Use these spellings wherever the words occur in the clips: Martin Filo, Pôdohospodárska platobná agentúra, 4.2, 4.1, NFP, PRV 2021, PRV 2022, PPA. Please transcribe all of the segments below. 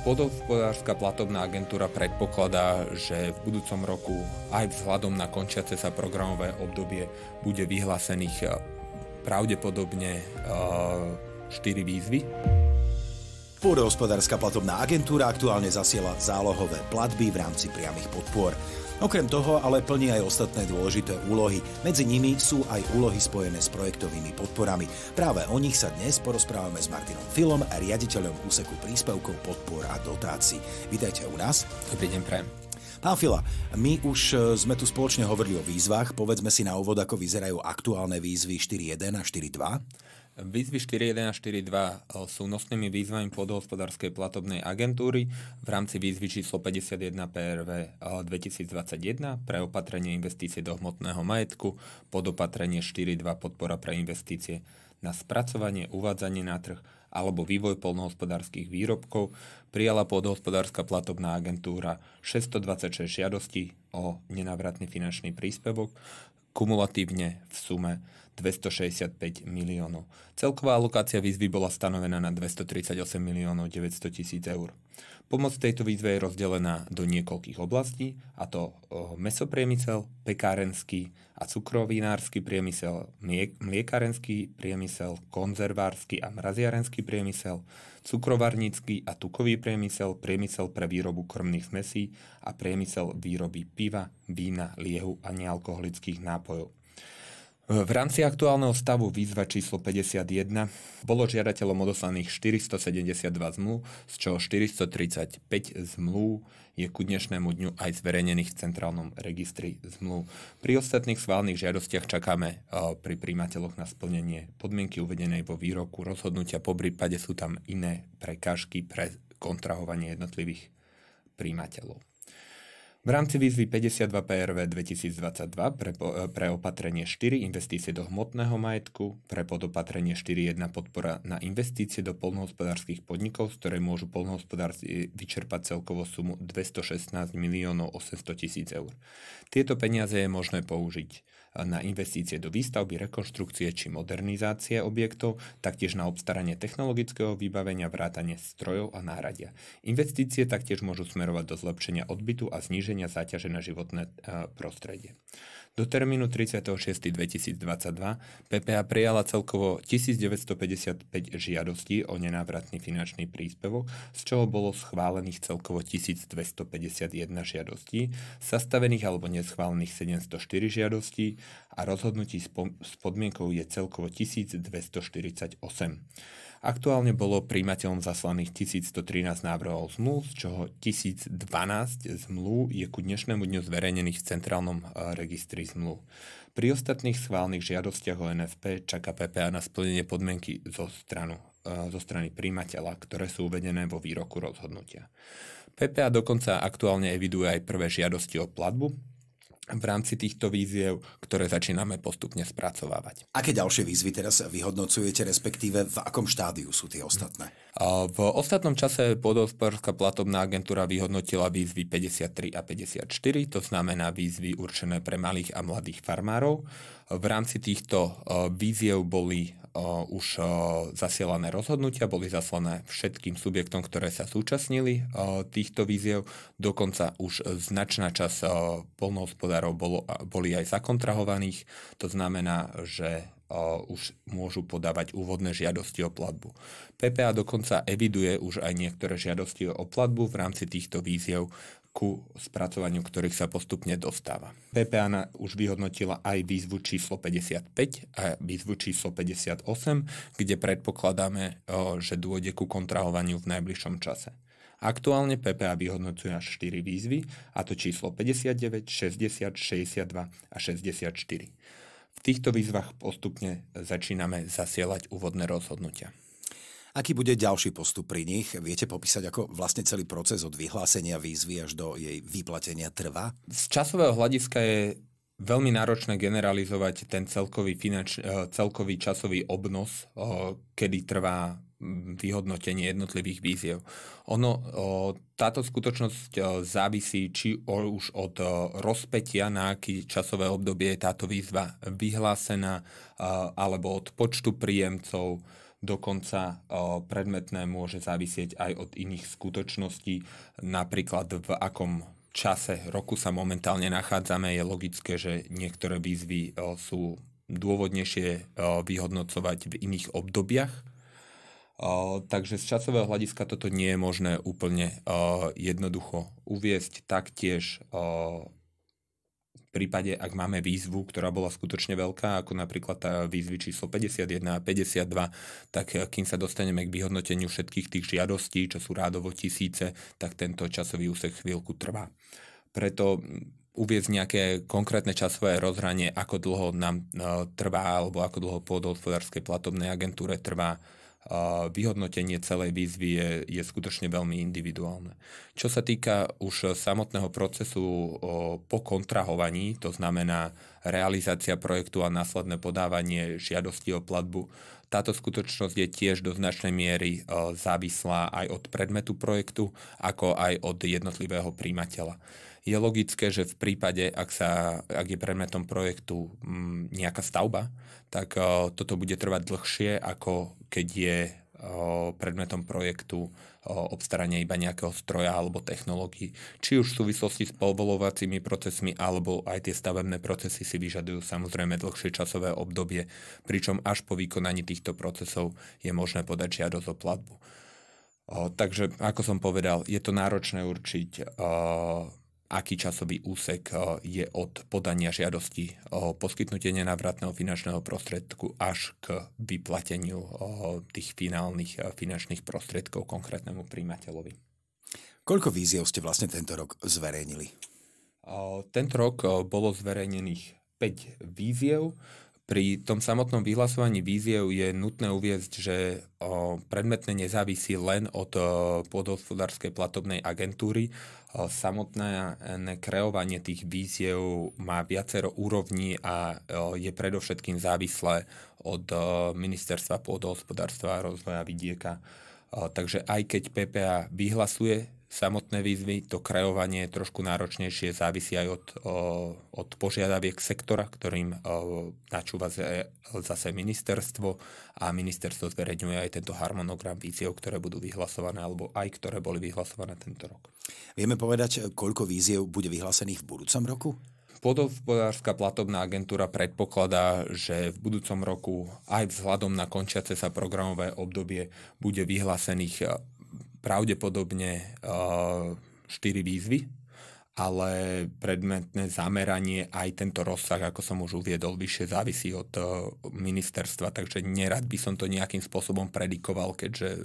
Pôdohospodárska platobná agentúra predpokladá, že v budúcom roku aj vzhľadom na končiace sa programové obdobie bude vyhlásených pravdepodobne 4 výzvy. Pôdohospodárska platobná agentúra aktuálne zasiela zálohové platby v rámci priamych podpor. Okrem toho ale plní aj ostatné dôležité úlohy. Medzi nimi sú aj úlohy spojené s projektovými podporami. Práve o nich sa dnes porozprávame s Martinom Filom, riaditeľom úseku príspevkov, podpor a dotácií. Vítajte u nás. Dobrý deň, prajem. Pán Fila, my už sme tu spoločne hovorili o výzvach. Povedzme si na úvod, ako vyzerajú aktuálne výzvy 4.1 a 4.2. Výzvy 4.1 a 4.2 sú nosnými výzvami Pôdohospodárskej platobnej agentúry v rámci výzvy číslo 51 PRV 2021 pre opatrenie investície do hmotného majetku, podopatrenie 4.2 podpora pre investície na spracovanie, uvádzanie na trh alebo vývoj poľnohospodárskych výrobkov, prijala Pôdohospodárska platobná agentúra 626 žiadostí o nenávratný finančný príspevok, kumulatívne v sume 265 miliónov. Celková alokácia výzvy bola stanovená na 238 900 000 eur. Pomoc tejto výzve je rozdelená do niekoľkých oblastí, a to mesopriemysel, pekárenský a cukrovinársky priemysel, mliekarenský priemysel, konzervársky a mraziarenský priemysel, cukrovarnícky a tukový priemysel, priemysel pre výrobu krmných zmesí a priemysel výroby piva, vína, liehu a nealkoholických nápojov. V rámci aktuálneho stavu výzva číslo 51 bolo žiadateľom odoslaných 472 zmluv, z čoho 435 zmluv je ku dnešnému dňu aj zverejnených v Centrálnom registri zmluv. Pri ostatných schválených žiadostiach čakáme pri prijímateľoch na splnenie podmienky uvedenej vo výroku rozhodnutia, poprípade sú tam iné prekážky pre kontrahovanie jednotlivých prijímateľov. V rámci výzvy 52 PRV 2022 pre opatrenie 4 investície do hmotného majetku, pre podopatrenie 4.1 podpora na investície do poľnohospodárskych podnikov, z ktorej môžu poľnohospodári vyčerpať celkovo sumu 216 800 000 eur. Tieto peniaze je možné použiť na investície do výstavby, rekonštrukcie či modernizácie objektov, taktiež na obstaranie technologického vybavenia, vrátanie strojov a náhradia. Investície taktiež môžu smerovať do zlepšenia odbytu a zníženia záťaže na životné prostredie. Do termínu 36.2022 PPA prijala celkovo 1955 žiadostí o nenávratný finančný príspevok, z čoho bolo schválených celkovo 1251 žiadostí, zastavených alebo neschválených 704 žiadostí a rozhodnutí s podmienkou je celkovo 1248. Aktuálne bolo prijímateľom zaslaných 1113 návrhov zmluv, z čoho 1012 zmluv je ku dnešnému dňu zverejnených v Centrálnom registri zmluv. Pri ostatných schválených žiadostiach o NFP čaká PPA na splnenie podmienky zo strany prijímateľa, ktoré sú uvedené vo výroku rozhodnutia. PPA dokonca aktuálne eviduje aj prvé žiadosti o platbu v rámci týchto výziev, ktoré začíname postupne spracovávať. Aké ďalšie výzvy teraz vyhodnocujete, respektíve v akom štádiu sú tie ostatné? V ostatnom čase Pôdohospodárska platobná agentúra vyhodnotila výzvy 53 a 54, to znamená výzvy určené pre malých a mladých farmárov. V rámci týchto výziev boli už zasielané rozhodnutia, boli zaslané všetkým subjektom, ktoré sa zúčastnili týchto výziev. Dokonca už značná časť poľnohospodárov boli aj zakontrahovaných, to znamená, že už môžu podávať úvodné žiadosti o platbu. PPA dokonca eviduje už aj niektoré žiadosti o platbu v rámci týchto výziev, ku spracovaniu ktorých sa postupne dostáva. PPA už vyhodnotila aj výzvu číslo 55 a výzvu číslo 58, kde predpokladáme, že dôjde ku kontrahovaniu v najbližšom čase. Aktuálne PPA vyhodnocuje až 4 výzvy, a to číslo 59, 60, 62 a 64. V týchto výzvach postupne začíname zasielať úvodné rozhodnutia. Aký bude ďalší postup pri nich? Viete popísať, ako vlastne celý proces od vyhlásenia výzvy až do jej vyplatenia trvá? Z časového hľadiska je veľmi náročné generalizovať ten celkový časový obnos, kedy trvá vyhodnotenie jednotlivých výziev. Táto skutočnosť závisí či už od rozpätia, na aké časové obdobie je táto výzva vyhlásená, alebo od počtu príjemcov, dokonca predmetné môže závisieť aj od iných skutočností, napríklad v akom čase roku sa momentálne nachádzame. Je logické, že niektoré výzvy sú dôvodnejšie vyhodnocovať v iných obdobiach. Takže z časového hľadiska toto nie je možné úplne jednoducho uviesť. Taktiež v prípade, ak máme výzvu, ktorá bola skutočne veľká, ako napríklad tá výzvy číslo 51 a 52, tak kým sa dostaneme k vyhodnoteniu všetkých tých žiadostí, čo sú rádovo tisíce, tak tento časový úsek chvíľku trvá. Preto uviesť nejaké konkrétne časové rozhranie, ako dlho nám trvá, alebo ako dlho Pôdohospodárskej platobnej agentúre trvá vyhodnotenie celej výzvy, je skutočne veľmi individuálne. Čo sa týka už samotného procesu po kontrahovaní, to znamená realizácia projektu a následné podávanie žiadosti o platbu, táto skutočnosť je tiež do značnej miery závislá aj od predmetu projektu, ako aj od jednotlivého prijímateľa. Je logické, že v prípade, ak je predmetom projektu nejaká stavba, tak toto bude trvať dlhšie, ako keď je predmetom projektu obstaranie iba nejakého stroja alebo technológií. Či už v súvislosti s povolovacími procesmi, alebo aj tie stavebné procesy si vyžadujú samozrejme dlhšie časové obdobie, pričom až po vykonaní týchto procesov je možné podať žiadosť o platbu. Takže, ako som povedal, je to náročné určiť, aký časový úsek je od podania žiadosti o poskytnutie nenávratného finančného prostriedku až k vyplateniu tých finálnych finančných prostriedkov konkrétnemu prijímateľovi. Koľko víziev ste vlastne tento rok zverejnili? Tento rok bolo zverejnených 5 víziev. Pri tom samotnom vyhlasovaní víziev je nutné uviesť, že predmetné nezávisí len od Pôdohospodárskej platobnej agentúry. Samotné kreovanie tých víziev má viacero úrovní a je predovšetkým závislé od Ministerstva pôdohospodárstva a rozvoja vidieka. Takže aj keď PPA vyhlasuje samotné výzvy, to kreovanie je trošku náročnejšie, závisí aj od požiadaviek sektora, ktorým načúva zase ministerstvo, a ministerstvo zverejňuje aj tento harmonogram výziev, ktoré budú vyhlasované, alebo aj ktoré boli vyhlasované tento rok. Vieme povedať, koľko výziev bude vyhlásených v budúcom roku? Pôdohospodárska platobná agentúra predpokladá, že v budúcom roku aj vzhľadom na končiace sa programové obdobie bude vyhlásených pravdepodobne 4 výzvy, ale predmetné zameranie aj tento rozsah, ako som už uviedol, vyššie závisí od ministerstva, takže nerad by som to nejakým spôsobom predikoval, keďže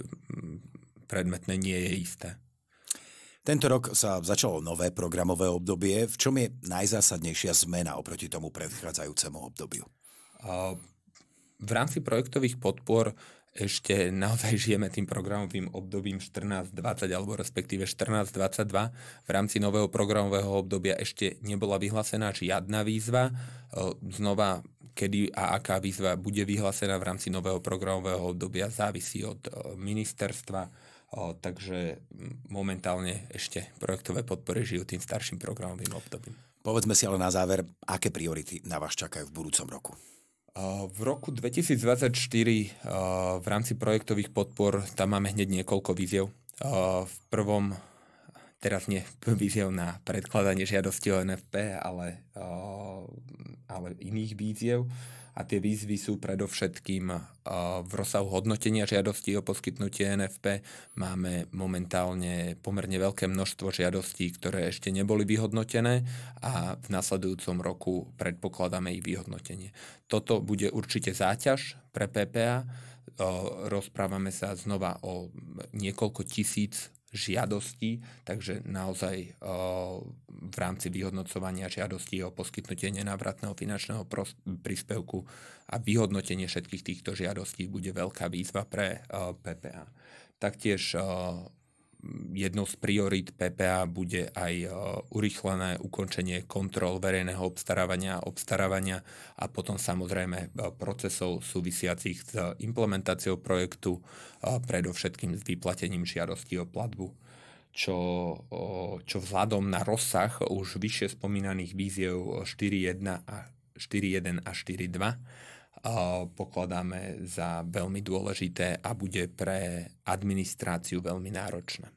predmetné nie je isté. Tento rok sa začalo nové programové obdobie. V čom je najzásadnejšia zmena oproti tomu predchádzajúcemu obdobiu? V rámci projektových podpor ešte naozaj žijeme tým programovým obdobím 14-20 alebo respektíve 14-22. V rámci nového programového obdobia ešte nebola vyhlásená žiadna výzva. Znova, kedy a aká výzva bude vyhlásená v rámci nového programového obdobia, závisí od ministerstva, takže momentálne ešte projektové podpory žijú tým starším programovým obdobím. Povedzme si ale na záver, aké priority na vás čakajú v budúcom roku? V roku 2024 v rámci projektových podpor tam máme hneď niekoľko výziev. Teraz nie výziev na predkladanie žiadosti o NFP, ale iných výziev. A tie výzvy sú predovšetkým v rozsahu hodnotenia žiadostí o poskytnutie NFP. Máme momentálne pomerne veľké množstvo žiadostí, ktoré ešte neboli vyhodnotené, a v nasledujúcom roku predpokladáme ich vyhodnotenie. Toto bude určite záťaž pre PPA. Rozprávame sa znova o niekoľko tisíc žiadosti, takže naozaj v rámci vyhodnocovania žiadostí o poskytnutie nenávratného finančného príspevku a vyhodnotenie všetkých týchto žiadostí bude veľká výzva pre PPA. Taktiež jednou z priorít PPA bude aj urýchlené ukončenie kontrol verejného obstarávania a potom samozrejme procesov súvisiacich s implementáciou projektu, predovšetkým s vyplatením žiadosti o platbu, čo vzhľadom na rozsah už vyššie spomínaných výziev 4.1 a 4.2 pokladáme za veľmi dôležité a bude pre administráciu veľmi náročné.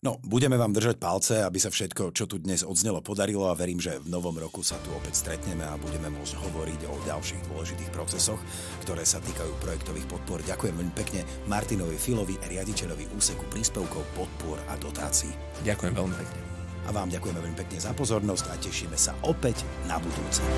No, budeme vám držať palce, aby sa všetko, čo tu dnes odznelo, podarilo a verím, že v novom roku sa tu opäť stretneme a budeme môcť hovoriť o ďalších dôležitých procesoch, ktoré sa týkajú projektových podpor. Ďakujem veľmi pekne Martinovi Filovi, riaditeľovi úseku príspevkov, podpor a dotácií. Ďakujem veľmi pekne. A vám ďakujeme veľmi pekne za pozornosť a tešíme sa opäť na budúce.